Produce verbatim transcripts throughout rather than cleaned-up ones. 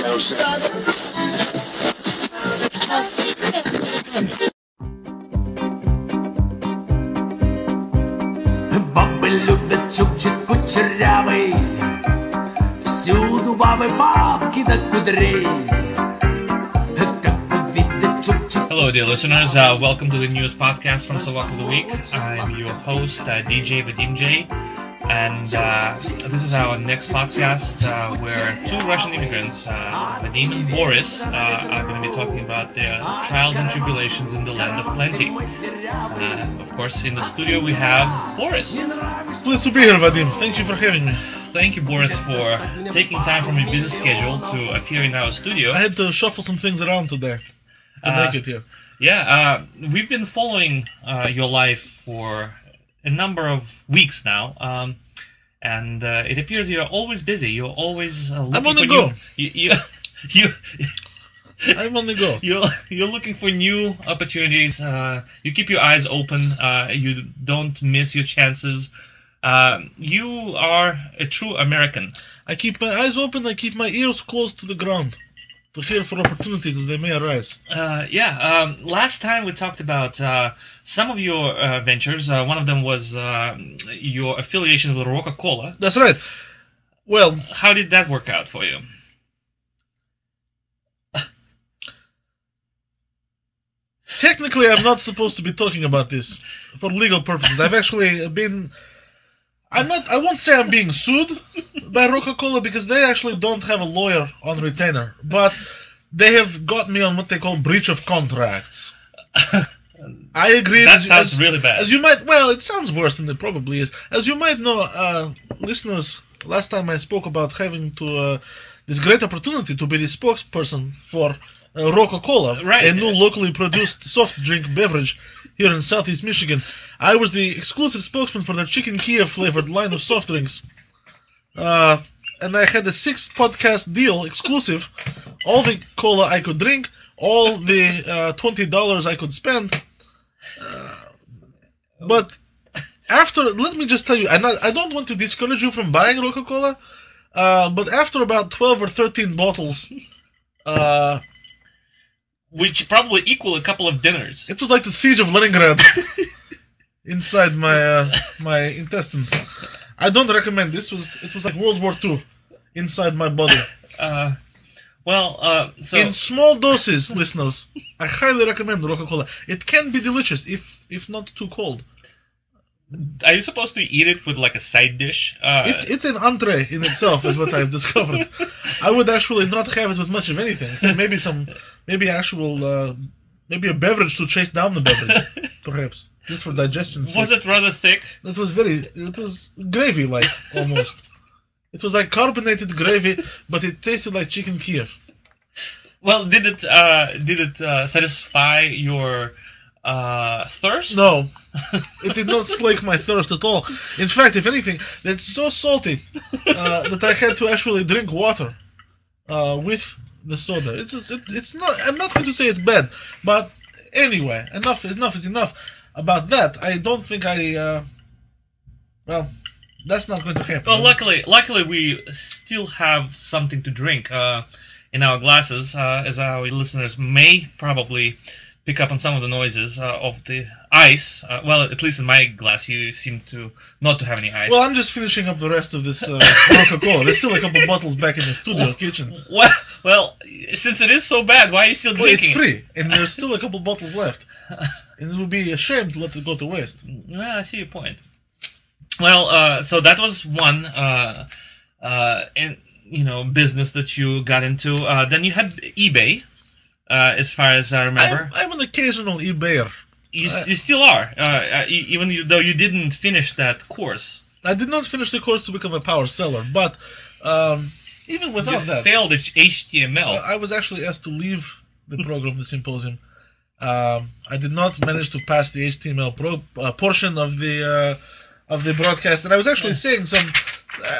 Бабы любят чукчик кучерявый, всюду бабы, бабки до кудрей. Hello, dear listeners. Uh, welcome to the newest podcast from Sovok of the Week. I'm your host, uh, D J Vadim J. And uh, this is our next podcast uh, where two Russian immigrants, uh, Vadim and Boris, uh, are going to be talking about their trials and tribulations in the land of plenty. Uh, of course, in the studio we have Boris. Pleased to be here, Vadim. Thank you for having me. Thank you, Boris, for taking time from your busy schedule to appear in our studio. I had to shuffle some things around today to uh, make it here. Yeah, uh, we've been following uh, your life for a number of weeks now, um, and uh, it appears you're always busy. You're always uh, looking I'm on the for go. New, you, you, you, I'm on the go. You're, you're looking for new opportunities. Uh, you keep your eyes open. Uh, you don't miss your chances. Uh, you are a true American. I keep my eyes open. I keep my ears close to the ground to hear for opportunities as they may arise. Uh, yeah, um, last time we talked about uh, some of your uh, ventures. Uh, one of them was uh, your affiliation with Roca Cola. That's right. Well, how did that work out for you? Technically, I'm not supposed to be talking about this for legal purposes. I've actually been... I'm not. I won't say I'm being sued by Coca-Cola because they actually don't have a lawyer on retainer, but they have got me on what they call breach of contracts. I agree. That as, sounds as, really bad. As you might, well, it sounds worse than it probably is. As you might know, uh, listeners, last time I spoke about having to uh, this great opportunity to be the spokesperson for uh, Coca-Cola, right, a new locally produced soft drink beverage here in Southeast Michigan. I was the exclusive spokesman for their Chicken Kiev-flavored line of soft drinks. Uh, and I had a six-podcast deal, exclusive. All the cola I could drink, all the uh, twenty dollars I could spend. Uh, but after, let me just tell you, I'm not, I don't want to discourage you from buying Coca-Cola, uh, but after about twelve or thirteen bottles... Uh, Which probably equal a couple of dinners. It was like the Siege of Leningrad inside my uh, my intestines. I don't recommend this. Was it was like World War Two inside my body. Uh, well, uh, so in small doses, listeners, I highly recommend Coca-Cola. It can be delicious if if not too cold. Are you supposed to eat it with like a side dish? Uh, it's, it's an entree in itself, is what I've discovered. I would actually not have it with much of anything. Maybe some, maybe actual, uh, maybe a beverage to chase down the beverage, perhaps, just for digestion. Was sake. It rather thick? It was very, it was gravy-like almost. It was like carbonated gravy, but it tasted like Chicken Kiev. Well, did it uh, did it uh, satisfy your? Uh, thirst? No. It did not slake my thirst at all. In fact, if anything, it's so salty uh, that I had to actually drink water uh, with the soda. It's just, it, it's not. I'm not going to say it's bad, but anyway, enough is enough is enough about that. I don't think I. Uh, well, that's not going to happen. Well, luckily, luckily, we still have something to drink uh, in our glasses, uh, as our listeners may probably pick up on some of the noises uh, of the ice. Uh, well, at least in my glass, you seem to not to have any ice. Well, I'm just finishing up the rest of this uh, Coca-Cola. There's still a couple of bottles back in the studio well, kitchen. Well, well, since it is so bad, why are you still well, drinking? It's free, and there's still a couple of bottles left. And it would be a shame to let it go to waste. Yeah, I see your point. Well, uh, so that was one uh, uh, and, you know, business that you got into. Uh, then you had eBay. Uh, as far as I remember, I'm, I'm an occasional eBayer. You, uh, you still are, uh, even though you didn't finish that course. I did not finish the course to become a power seller, but um, even without you that, failed at H T M L. Uh, I was actually asked to leave the program, the symposium. Um, I did not manage to pass the H T M L pro, uh, portion of the uh, of the broadcast, and I was actually yeah. saying some.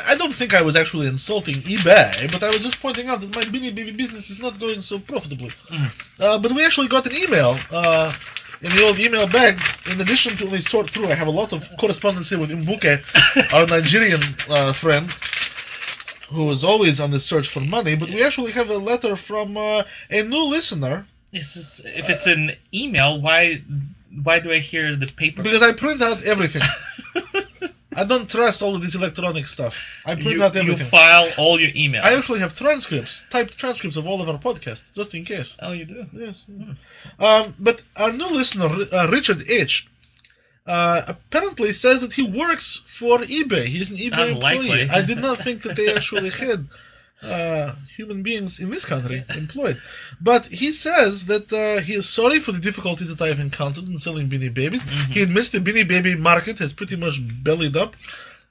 I don't think I was actually insulting eBay, but I was just pointing out that my Beanie Baby business is not going so profitably. Mm. Uh, but we actually got an email uh, in the old email bag. In addition to the sort through, I have a lot of correspondence here with Mbuke, our Nigerian uh, friend, who is always on the search for money, but we actually have a letter from uh, a new listener. It's, it's, if it's an email, why why do I hear the paper? Because I print out everything. I don't trust all of this electronic stuff. I print you, out everything. You file all your emails. I actually have transcripts, typed transcripts of all of our podcasts, just in case. Oh, you do? Yes. Hmm. Um, but our new listener, uh, Richard H., uh, apparently says that he works for eBay. He's an eBay Unlikely. employee. I did not think that they actually had uh, human beings in this country employed. But he says that uh, he is sorry for the difficulties that I have encountered in selling Beanie Babies. Mm-hmm. He admits the Beanie Baby market has pretty much bellied up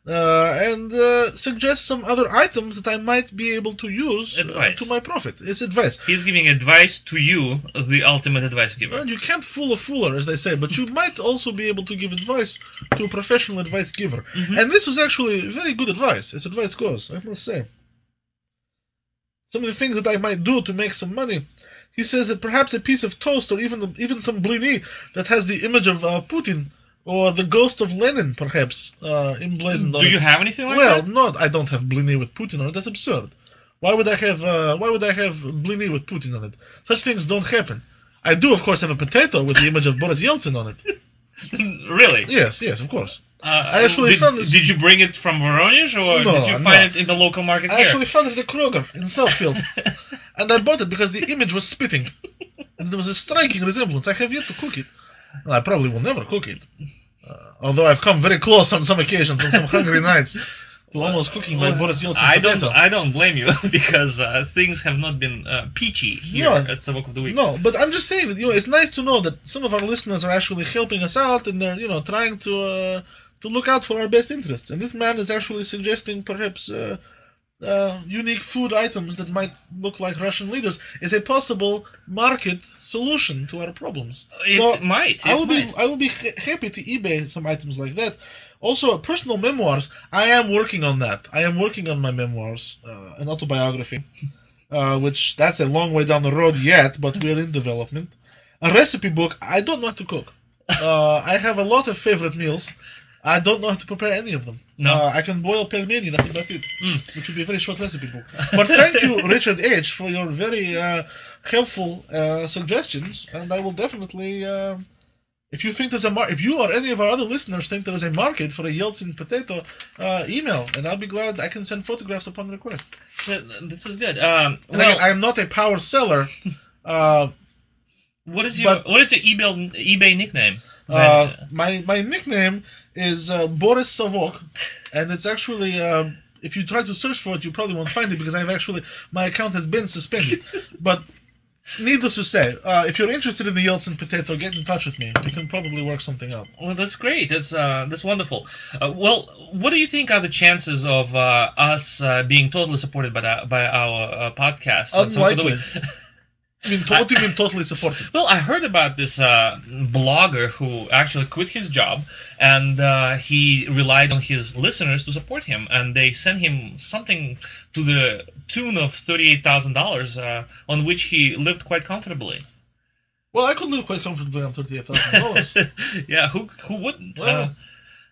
uh, and uh, suggests some other items that I might be able to use uh, to my profit. It's advice. He's giving advice to you, the ultimate advice giver. Well, you can't fool a fooler, as they say, but you might also be able to give advice to a professional advice giver. Mm-hmm. And this was actually very good advice, as advice goes, I must say. Some of the things that I might do to make some money. He says that perhaps a piece of toast or even even some blini that has the image of uh, Putin or the ghost of Lenin, perhaps, uh, emblazoned on it. Do you have anything like well, that? Well, no, I don't have blini with Putin on it. That's absurd. Why would I have uh, Why would I have blini with Putin on it? Such things don't happen. I do, of course, have a potato with the image of Boris Yeltsin on it. Really? Yes, yes, of course. Uh, I actually did, found this. Did you bring it from Voronezh, or no, did you find no. it in the local market? I here? actually found it at the Kroger in Southfield, and I bought it because the image was spitting, and there was a striking resemblance. I have yet to cook it, and I probably will never cook it. Uh, although I've come very close on some occasions, on some hungry nights, to almost cooking my Boris Yeltsin I potato. Don't, I don't blame you because uh, things have not been uh, peachy here no, at Sovok of the Week. No, but I'm just saying that you know it's nice to know that some of our listeners are actually helping us out, and they're you know trying to. Uh, to look out for our best interests. And this man is actually suggesting perhaps uh, uh, unique food items that might look like Russian leaders is a possible market solution to our problems. It so might. It I will might. be I will be ha- happy to eBay some items like that. Also, personal memoirs. I am working on that. I am working on my memoirs, uh, an autobiography, uh, which that's a long way down the road yet, but we're in development. A recipe book. I don't know how to cook. Uh, I have a lot of favorite meals. I don't know how to prepare any of them. No. Uh, I can boil pelmeni, that's about it. Mm. Which would be a very short recipe book. But thank you, Richard H., for your very uh, helpful uh, suggestions. And I will definitely... Uh, if you think there's a mar- if you or any of our other listeners think there is a market for a Yeltsin potato, uh, email. And I'll be glad I can send photographs upon request. So, this is good. Um, well, again, I'm not a power seller. Uh, what is your but, What is your eBay, eBay nickname? Uh, my, my nickname... is uh, Boris Sovok, and it's actually, um, if you try to search for it, you probably won't find it, because I've actually, my account has been suspended. But needless to say, uh, if you're interested in the Yeltsin potato, get in touch with me. We can probably work something out. Well, that's great. That's uh, that's wonderful. Uh, well, what do you think are the chances of uh, us uh, being totally supported by, the, by our uh, podcast? Unlikely. I mean, what do you mean totally supported? Well, I heard about this uh, blogger who actually quit his job, and uh, he relied on his listeners to support him, and they sent him something to the tune of thirty-eight thousand dollars, uh, on which he lived quite comfortably. Well, I could live quite comfortably on thirty-eight thousand dollars. Yeah, who who wouldn't? Well,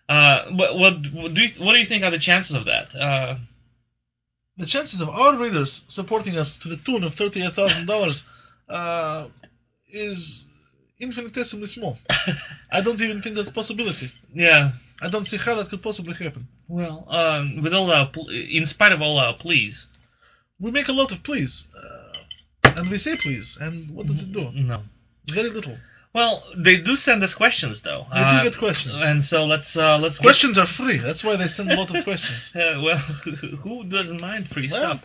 uh, uh, what, what, do you, what do you think are the chances of that? Uh, the chances of our readers supporting us to the tune of thirty-eight thousand dollars Uh, is infinitesimally small. I don't even think that's a possibility. Yeah. I don't see how that could possibly happen. Well, um, with all our pl- in spite of all our pleas. We make a lot of pleas. Uh, and we say pleas. And what does it do? No. Very little. Well, they do send us questions, though. They uh, do get questions, and so let's uh, let's. Questions get... are free. That's why they send a lot of questions. Uh, well, who doesn't mind free well. stuff?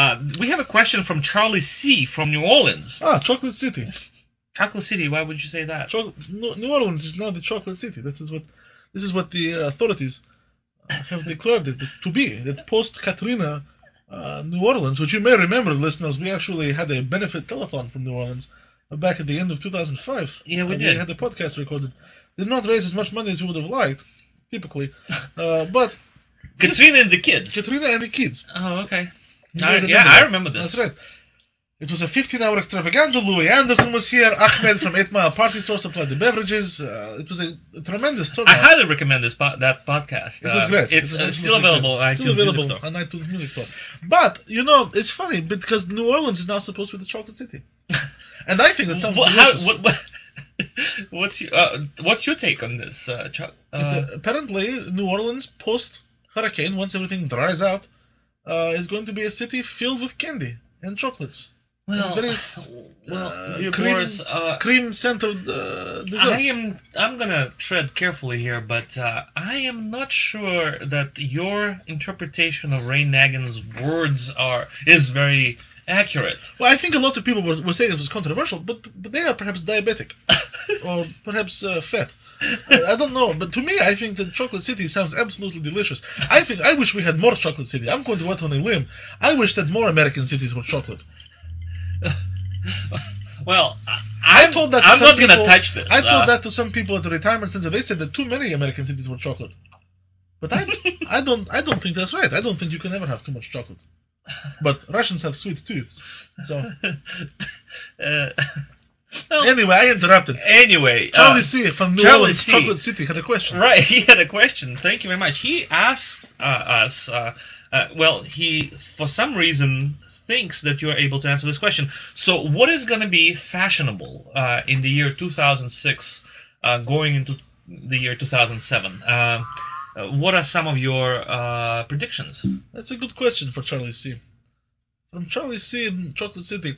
Uh, we have a question from Charlie C. from New Orleans. Ah, Chocolate City. Chocolate City. Why would you say that? Cho- New Orleans is now the Chocolate City. This is what this is what the authorities have declared it to be. That post Katrina uh, New Orleans, which you may remember, listeners, we actually had a benefit telethon from New Orleans. Back at the end of two thousand five, yeah, we did. We had the podcast recorded. Did not raise as much money as we would have liked, typically. Uh, but Katrina and the kids. Katrina and the kids. Oh, okay. I, yeah, that. I remember this. That's right. It was a fifteen-hour extravaganza. Louis Anderson was here. Ahmed from Eight Mile Party Store supplied the beverages. Uh, it was a tremendous story. I highly recommend this po- that podcast. It uh, was great. It's, it's, uh, it's still available on iTunes still available Music Store. On iTunes Music Store. But, you know, it's funny because New Orleans is now supposed to be the chocolate city. And I think that sounds what, delicious. How, what, what, what's, your, uh, what's your take on this, uh, Chuck? Uh, uh, apparently, New Orleans post-hurricane, once everything dries out, uh, is going to be a city filled with candy and chocolates. Well, there is well, uh, dear cream, Boris, uh, cream-centered uh, desserts. I am, I'm gonna tread carefully here, but uh, I am not sure that your interpretation of Ray Nagin's words are is very accurate. Well, I think a lot of people were, were saying it was controversial, but, but they are perhaps diabetic, or perhaps uh, fat. I don't know, but to me, I think that Chocolate City sounds absolutely delicious. I think I wish we had more Chocolate City. I'm going to go out on a limb. I wish that more American cities were chocolate. Well, I'm, I told that to I'm not going to touch this. I told uh, that to some people at the retirement center. They said that too many American cities were chocolate, but I, I don't, I don't think that's right. I don't think you can ever have too much chocolate. But Russians have sweet tooth, so. uh, well, anyway, I interrupted. Anyway, Charlie uh, C from New Charlie Orleans, C. Chocolate City, had a question. Right, he had a question. Thank you very much. He asked uh, us. Uh, uh, well, he for some reason. Thinks that you are able to answer this question. So what is going to be fashionable uh, in the year two thousand six uh, going into the year two thousand seven? Uh, what are some of your uh, predictions? That's a good question for Charlie C. From Charlie C in Chocolate City.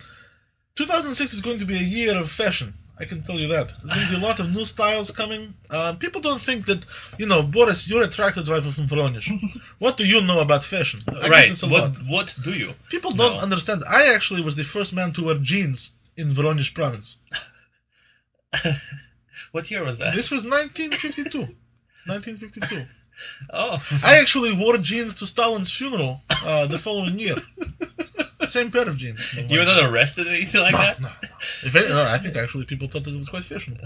two thousand six is going to be a year of fashion. I can tell you that. There's going to be a lot of new styles coming. Uh, people don't think that, you know, Boris, you're a tractor driver from Voronezh. What do you know about fashion? I right. This a what, lot. What do you? People don't no. understand. I actually was the first man to wear jeans in Voronezh province. What year was that? This was nineteen fifty-two. nineteen fifty-two. Oh. I actually wore jeans to Stalin's funeral uh, the following year. Same pair of jeans. No you were not arrested or anything like no, that? No, no. If any, no. I think actually people thought that it was quite fashionable.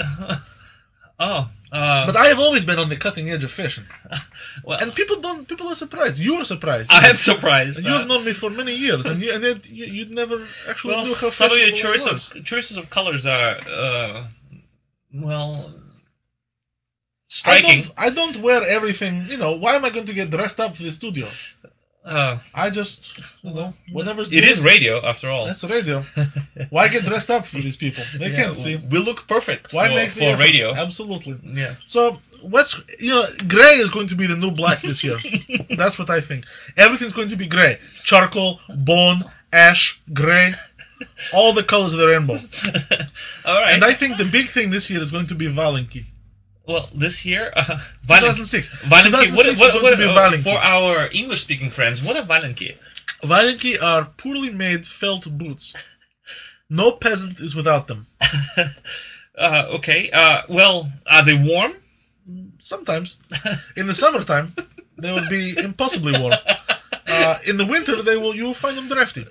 oh. Uh, but I have always been on the cutting edge of fashion. Well, and people don't. People are surprised. You are surprised. I am surprised. And uh, you have known me for many years, and you and yet you, you'd never actually well, knew how fashionable it was. Some of your choice of, choices of colors are, uh, well... striking. I don't, I don't wear everything. You know, why am I going to get dressed up for the studio? Uh, I just, you know, whatever's... It is radio, after all. It's radio. Why get dressed up for these people? They yeah, can't see. We look perfect Why for, make for radio. Absolutely. Yeah. So, what's, you know, gray is going to be the new black this year. That's what I think. Everything's going to be gray. Charcoal, bone, ash, gray. All the colors of the rainbow. All right. And I think the big thing this year is going to be Valenki. Well, this year, uh, Valenki. two thousand six. Valenki. What, what, what, uh, for our English-speaking friends, what are Valenki? Valenki are poorly made felt boots. No peasant is without them. uh, okay. Uh, well, are they warm? Sometimes. In the summertime, they would be impossibly warm. Uh, in the winter, they will. You will find them drafty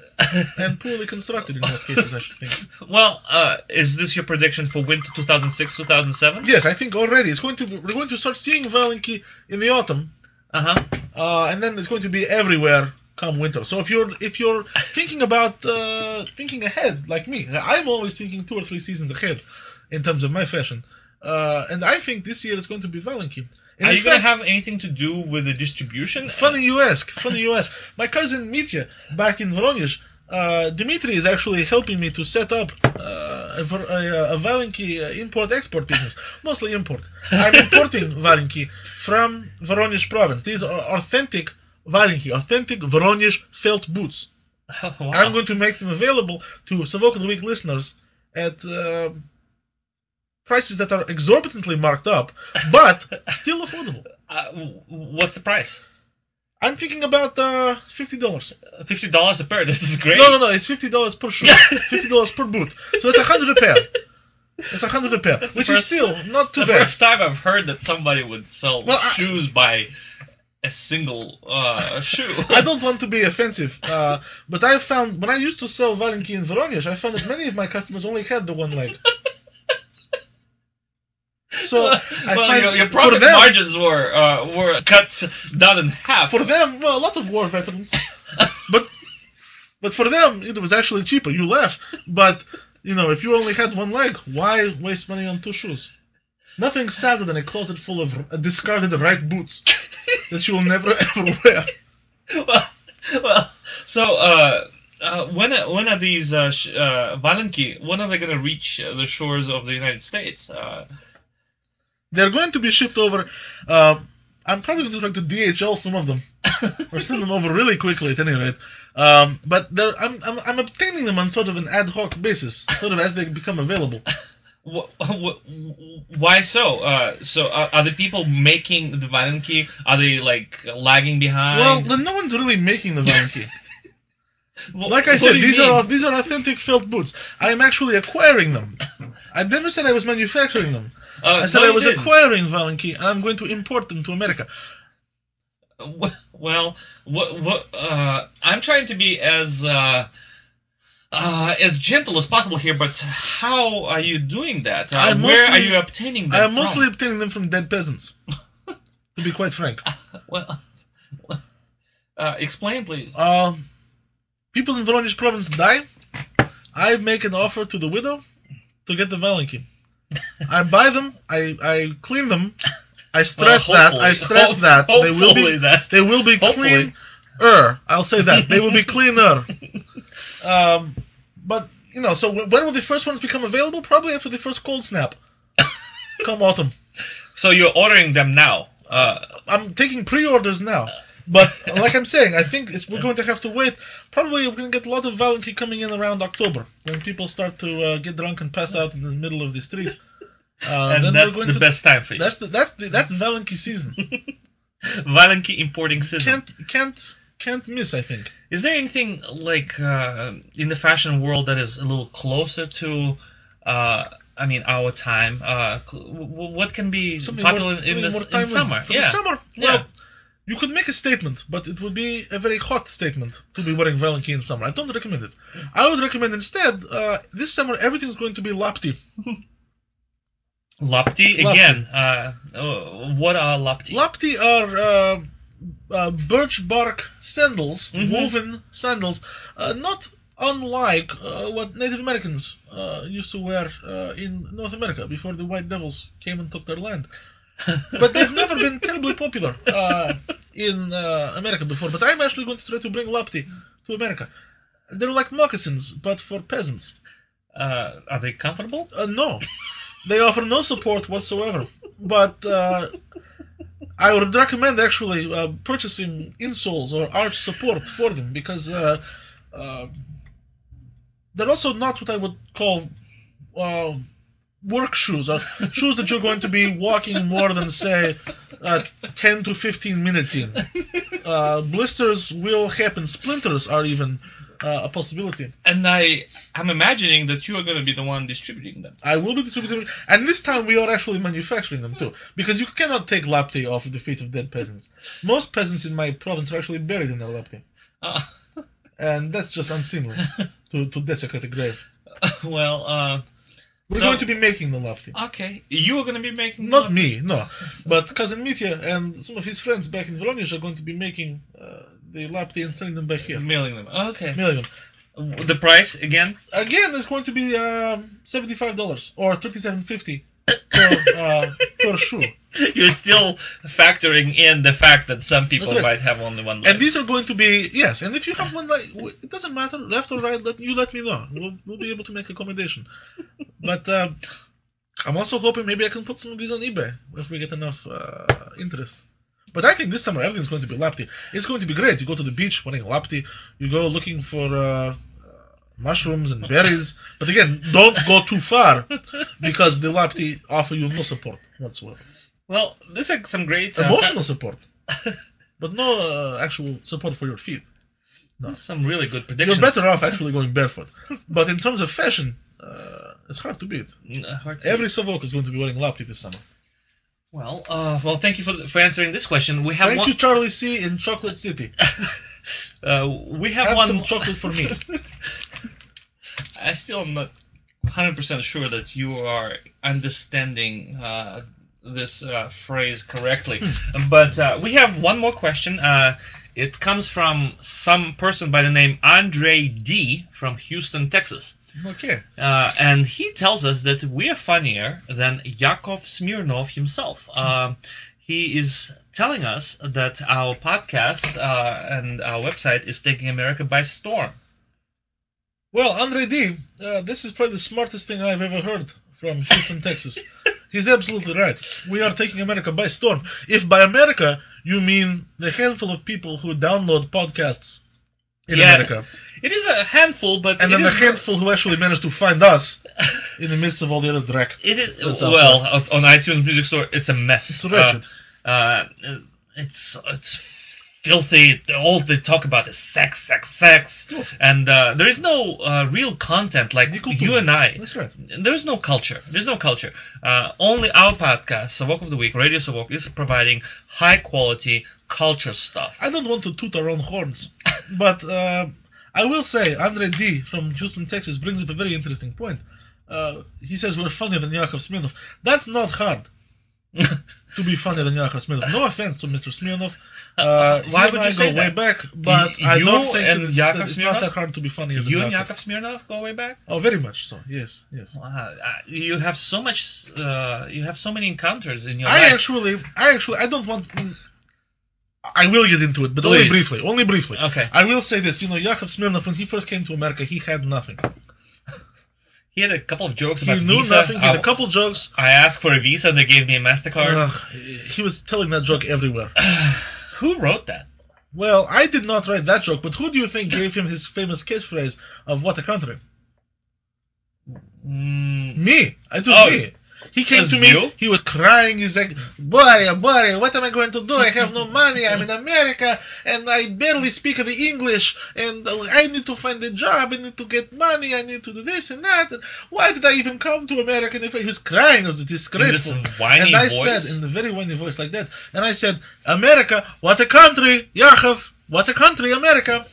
and poorly constructed in most cases, I should think. Well, uh, is this your prediction for winter two thousand six, two thousand seven? Yes, I think already it's going to. Be, we're going to start seeing Valenki in the autumn, uh-huh. uh, and then it's going to be everywhere come winter. So if you're if you're thinking about uh, thinking ahead, like me, I'm always thinking two or three seasons ahead in terms of my fashion, uh, and I think this year it's going to be Valenki. And Are you fact, gonna have anything to do with the distribution? Funny you ask. Funny you ask. My cousin Mitya, back in Voronezh, uh, Dimitri is actually helping me to set up uh, a, a, a Valenki import-export business, mostly import. I'm importing Valenki from Voronezh province. These are authentic Valenki, authentic Voronezh felt boots. Oh, wow. I'm going to make them available to Sovok of the Week listeners at. Uh, prices that are exorbitantly marked up, but still affordable. Uh, what's the price? I'm thinking about uh, fifty dollars. fifty dollars a pair? This is great. No, no, no. It's fifty dollars per shoe. fifty dollars per boot. So that's one hundred dollars a pair. That's one hundred dollars a pair, that's which first, is still not too bad. It's the first time I've heard that somebody would sell well, shoes I, by a single uh, shoe. I don't want to be offensive, uh, but I found, when I used to sell Valenki in Voronezh, I found that many of my customers only had the one leg. So well, I well, find your, your profit them, margins were uh, were cut down in half. For them, well, a lot of war veterans, but But for them, it was actually cheaper. You left. But, you know, if you only had one leg, why waste money on two shoes? Nothing sadder than a closet full of discarded right boots that you will never, ever wear. Well, well so, uh... Uh, when when are these uh, sh- uh, valenki? When are they going to reach the shores of the United States? Uh... They're going to be shipped over. Uh, I'm probably going to try to D H L some of them or send them over really quickly. At any rate, um, but I'm, I'm I'm obtaining them on sort of an ad hoc basis, sort of as they become available. Why so? Uh, so are, are the people making the valenki? Are they like lagging behind? Well, no one's really making the valenki. Well, like I said, these mean? are these are authentic felt boots. I am actually acquiring them. I never said I was manufacturing them. Uh, I said no, I was didn't. acquiring valenki, and I'm going to import them to America. Well, what, what, uh, I'm trying to be as uh, uh, as gentle as possible here, but how are you doing that? Uh, mostly, where are you obtaining them I am mostly from? obtaining them from dead peasants, to be quite frank. Uh, well, uh, explain, please. Um... Uh, People in Voronezh province die. I make an offer to the widow to get the valenki. I buy them. I, I clean them. I stress well, that. I stress Ho- that. They will be, that they will be hopefully. cleaner. I'll say that. They will be cleaner. Um, but, you know, so when will the first ones become available? Probably after the first cold snap. Come autumn. So you're ordering them now? Uh, I'm taking pre-orders now. But, like I'm saying, I think it's, we're going to have to wait. Probably we're going to get a lot of valenki coming in around October, when people start to uh, get drunk and pass out in the middle of the street. Uh, and then that's we're going the to, best time for you. That's the, that's the, that's valenki season. Valenki importing season. Can't, can't, can't miss, I think. Is there anything, like, uh, in the fashion world that is a little closer to... Uh, I mean, our time? Uh, what can be something popular more, in, this, in summer? Yeah. Summer? Well, yeah. You could make a statement, but it would be a very hot statement to be wearing valenki in summer. I don't recommend it. I would recommend instead, uh, this summer, everything's going to be lapti. Lapti? Again, uh, what are lapti? Lapti are uh, uh, birch bark sandals, mm-hmm. woven sandals, uh, not unlike uh, what Native Americans uh, used to wear uh, in North America before the white devils came and took their land. But they've never been terribly popular uh, in uh, America before. But I'm actually going to try to bring lapti to America. They're like moccasins, but for peasants. Uh, are they comfortable? Uh, no. They offer no support whatsoever. But uh, I would recommend actually uh, purchasing insoles or arch support for them. Because uh, uh, they're also not what I would call... Uh, work shoes, or shoes that you're going to be walking more than, say, uh, ten to fifteen minutes in. Uh, blisters will happen. Splinters are even uh, a possibility. And I, I'm imagining that you are going to be the one distributing them. I will be distributing them. And this time we are actually manufacturing them, too. Because you cannot take lapti off the feet of dead peasants. Most peasants in my province are actually buried in their lapti. Uh. And that's just unseemly, to, to desecrate a grave. Well, uh... We're so, going to be making the lapti. Okay. You are going to be making the Not lapti. me, no. But cousin Mitya and some of his friends back in Voronezh are going to be making uh, the lapti and selling them back here. Mailing them. Okay. Mailing them. The price, again? Again, it's going to be uh, seventy-five dollars or thirty-seven fifty per, uh, per shoe. You're still factoring in the fact that some people right. might have only one leg. And these are going to be, yes, and if you have one leg, it doesn't matter, left or right, let, you let me know. We'll, we'll be able to make accommodation. But uh, I'm also hoping maybe I can put some of these on eBay if we get enough uh, interest. But I think this summer everything's going to be lapti. It's going to be great. You go to the beach wearing lapti, you go looking for... Uh, mushrooms and berries, but again, don't go too far because the lapti offer you no support whatsoever. Well, this is some great uh, emotional support, but no uh, actual support for your feet. No, some really good predictions. You're better off actually going barefoot, but in terms of fashion, uh, it's hard to beat. Uh, hard to Every beat. Sovok is going to be wearing lapti this summer. Well, uh, well, thank you for for answering this question. We have thank one... you, Charlie C. in Chocolate City. uh, we have, have one some chocolate for me. I still am not one hundred percent sure that you are understanding uh, this uh, phrase correctly, but uh, we have one more question. Uh, It comes from some person by the name Andre D from Houston, Texas. Okay. Uh, and he tells us that we are funnier than Yakov Smirnoff himself. Uh, he is telling us that our podcast uh, and our website is taking America by storm. Well, Andre D, uh, this is probably the smartest thing I've ever heard from Houston, Texas. He's absolutely right. We are taking America by storm. If by America you mean the handful of people who download podcasts in yeah, America. It is a handful, but... And then a handful who actually managed to find us in the midst of all the other drag. It is, well, there. On iTunes Music Store, it's a mess. It's wretched. Uh, uh, it's, it's filthy. All they talk about is sex, sex, sex. And uh, there is no uh, real content like you and I. That's right. There is no culture. There is no culture. Uh, only our podcast, Sovok of the Week, Radio Sovok, is providing high-quality culture stuff. I don't want to toot our own horns, but... Uh, I will say, Andre D. from Houston, Texas, brings up a very interesting point. Uh, he says we're funnier than Yakov Smirnoff. That's not hard to be funnier than Yakov Smirnoff. No offense to Mister Smirnoff. Uh, Why would and you I say go that? way back, but you I don't think it's, that it's not that hard to be funnier than you and Yakov Smirnoff go way back. Oh, very much so. Yes, yes. Wow. You have so much. Uh, you have so many encounters in your I life. I actually, I actually, I don't want. I will get into it, but Please. only briefly. Only briefly. Okay. I will say this. You know, Yakov Smirnoff, when he first came to America, he had nothing. He had a couple of jokes about visa. He knew nothing. He had a couple of jokes. I asked for a visa. They gave me a MasterCard. Uh, he was telling that joke everywhere. Who wrote that? Well, I did not write that joke, but who do you think gave him his famous catchphrase of what a country? Mm. Me. It was oh. me. He came As to me, you? He was crying, he's like, Boria, Boria, what am I going to do? I have no money, I'm in America, and I barely speak the English, and I need to find a job, I need to get money, I need to do this and that. And why did I even come to America? And he was crying, it was disgraceful. In this whiny and I voice? said, in a very whiny voice like that, and I said, America, what a country, Yakov, what a country, America.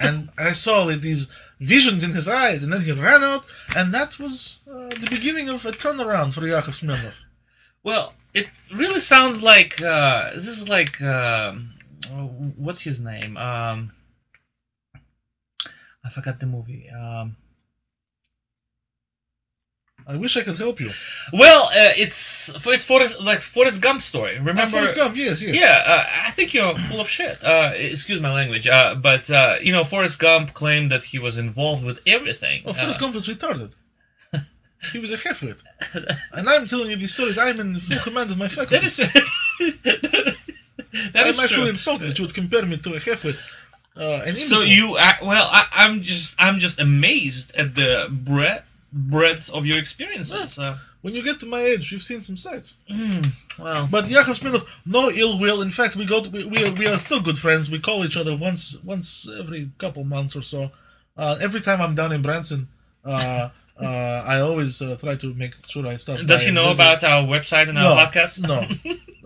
And I saw these visions in his eyes, and then he ran out, and that was uh, the beginning of a turnaround for Yakov Smirnoff. Well, it really sounds like uh, this is like uh, what's his name? Um, I forgot the movie. Um, I wish I could help you. Well, uh, it's it's Forrest like Forrest Gump story. Remember? Oh, Forrest Gump, yes, yes. Yeah, uh, I think you're full of shit. Uh, excuse my language, uh, but uh, you know, Forrest Gump claimed that he was involved with everything. Oh, Forrest uh, Gump was retarded. He was a halfwit, and I'm telling you these stories. I'm in full command of my faculty. That is. that is I'm actually true. insulted that you would compare me to a halfwit. Uh, an so you, I, well, I, I'm just, I'm just amazed at the breadth. breadth of your experiences. Well, uh, when you get to my age, you've seen some sights. Mm, wow. But Yakov Smirnoff, no ill will. In fact, we go to, we we are, we are still good friends. We call each other once once every couple months or so. Uh, every time I'm down in Branson, uh, uh, I always uh, try to make sure I stop. Does he know about our website and our no, podcast? No.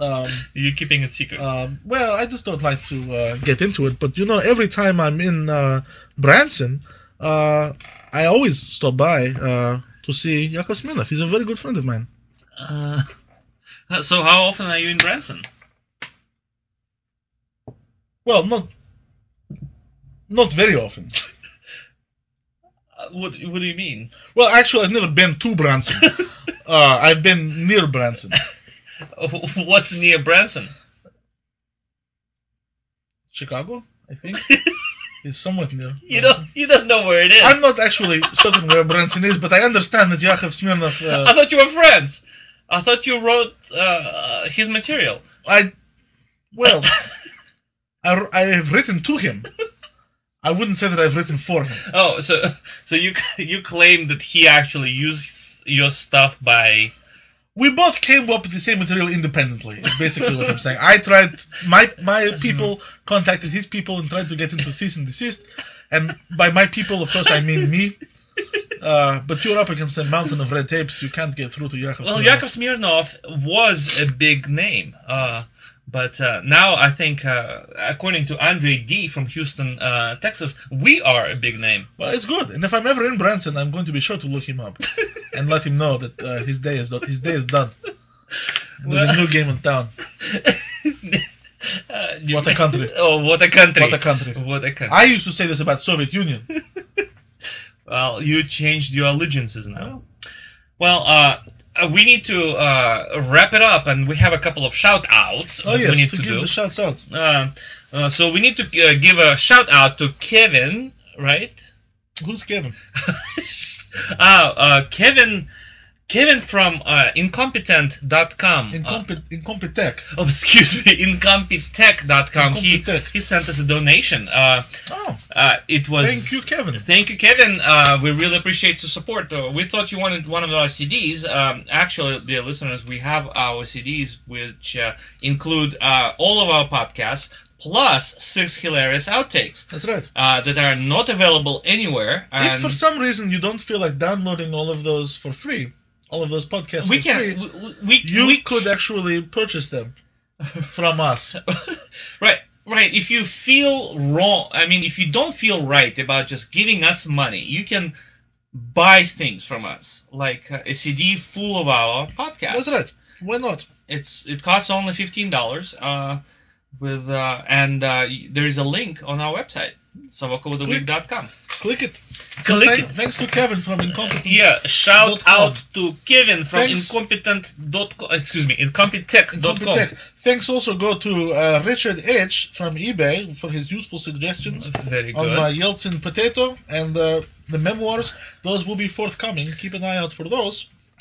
Um, You're keeping it secret. Um, well, I just don't like to uh, get into it. But you know, every time I'm in uh, Branson. Uh, I always stop by uh, to see Yakov Smirnoff. He's a very good friend of mine. Uh, so how often are you in Branson? Well, not not very often. what What do you mean? Well, actually, I've never been to Branson. uh, I've been near Branson. What's near Branson? Chicago, I think. It's somewhat near. You don't, you don't know where it is. I'm not actually certain where Branson is, but I understand that Yakov Smirnoff... Uh, I thought you were friends. I thought you wrote uh, his material. I... Well, I, I have written to him. I wouldn't say that I've written for him. Oh, so so you you claim that he actually used your stuff by... We both came up with the same material independently, is basically what I'm saying. I tried, my my people contacted his people and tried to get into cease and desist. And by my people, of course, I mean me. Uh, but you're up against a mountain of red tapes. You can't get through to Yakov Smirnoff. Well, Yakov Smirnoff was a big name. Uh, but uh, now I think, uh, according to Andre D. from Houston, uh, Texas, we are a big name. Well, it's good. And if I'm ever in Branson, I'm going to be sure to look him up. And let him know that uh, his day is do- his day is done. There's well, a new game in town. uh, you, what a country. Oh, what a country. What a country. What a country. I used to say this about Soviet Union. Well, you changed your allegiances now. Well, well uh, we need to uh, wrap it up, and we have a couple of shout-outs. Oh, yes, we need to, to give do. the shouts out. Uh, uh, so we need to uh, give a shout-out to Kevin, right? Who's Kevin? uh, uh, Kevin... Kevin from uh, Incompetech dot com. Incompet- Incompetech. Uh, oh, excuse me, Incompetech dot com. Incompetech. He, he sent us a donation. Uh, oh. Uh, it was. Thank you, Kevin. Thank you, Kevin. Uh, we really appreciate your support. Uh, we thought you wanted one of our C Ds. Um, actually, dear listeners, we have our C Ds, which uh, include uh, all of our podcasts. Plus six hilarious outtakes. That's right. Uh, that are not available anywhere. And if for some reason you don't feel like downloading all of those for free, all of those podcasts we for can, free, we, we, you we, could actually purchase them from us. Right, right. If you feel wrong, I mean, if you don't feel right about just giving us money, you can buy things from us, like a C D full of our podcasts. That's right. Why not? It's It costs only fifteen dollars. Uh, With uh, and uh, there is a link on our website, Sovok of the Week dot com. Click it. So Click th- it. Thanks to Kevin from Incompetent. Yeah, shout out to Kevin from thanks. Incompetent dot com. Excuse me, Incompetech dot com. Incompetech. Thanks also go to uh, Richard H. from eBay for his useful suggestions Very good. on my Yeltsin potato and uh, the memoirs. Those will be forthcoming. Keep an eye out for those.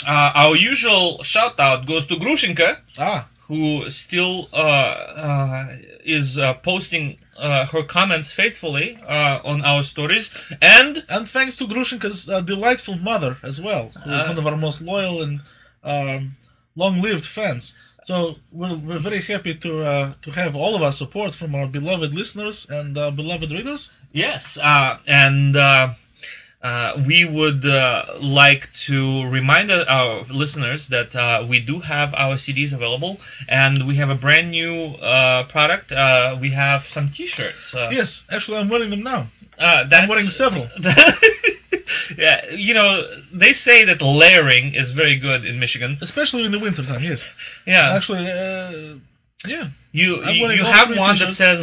Uh, our usual shout out goes to Grushenka. Ah. Who still uh, uh, is uh, posting uh, her comments faithfully uh, on our stories, and and thanks to Grushenka's uh, delightful mother as well, who is uh, one of our most loyal and um, long-lived fans. So we're we're very happy to uh, to have all of our support from our beloved listeners and uh, beloved readers. Yes, uh, and. Uh, Uh, we would uh, like to remind our listeners that uh, we do have our C Ds available, and we have a brand new uh, product. Uh, we have some T-shirts. Uh, yes, actually, I'm wearing them now. Uh, that's, I'm wearing several. Yeah, you know, they say that layering is very good in Michigan, especially in the wintertime. Yes. Yeah. Actually, uh, yeah. You I'm you, you have one t-shirts. that says.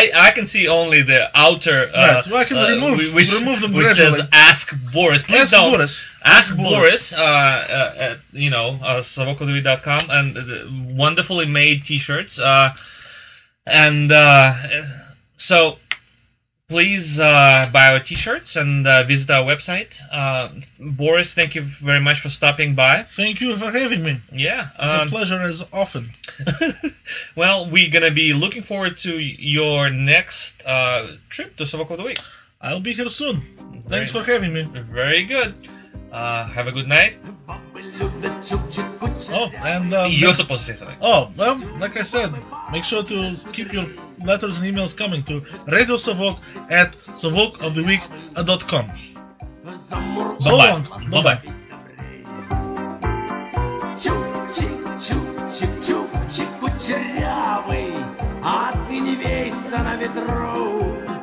I, I can see only the outer. Uh, right, well, I can uh, remove, which, remove them which gradually. Says ask Boris. Please ask don't. Boris. Ask, ask Boris. Boris uh, uh, at, you know, uh, Savokodovi dot com, and uh, wonderfully made T-shirts. Uh, and uh, so, please uh, buy our T-shirts and uh, visit our website. Uh, Boris, thank you very much for stopping by. Thank you for having me. Yeah, it's um, a pleasure as often. Well, we're going to be looking forward to your next uh, trip to Sovok of the Week. I'll be here soon. Very Thanks for having me. Very good. Uh, have a good night. Oh, and... Um, You're make, supposed to say something. Oh, well, like I said, make sure to keep your letters and emails coming to Radio Sovok at Sovok of the Week dot com. So long. Bye-bye. Чик-чик-чик-чик-кучерявый, а ты не вейся на ветру.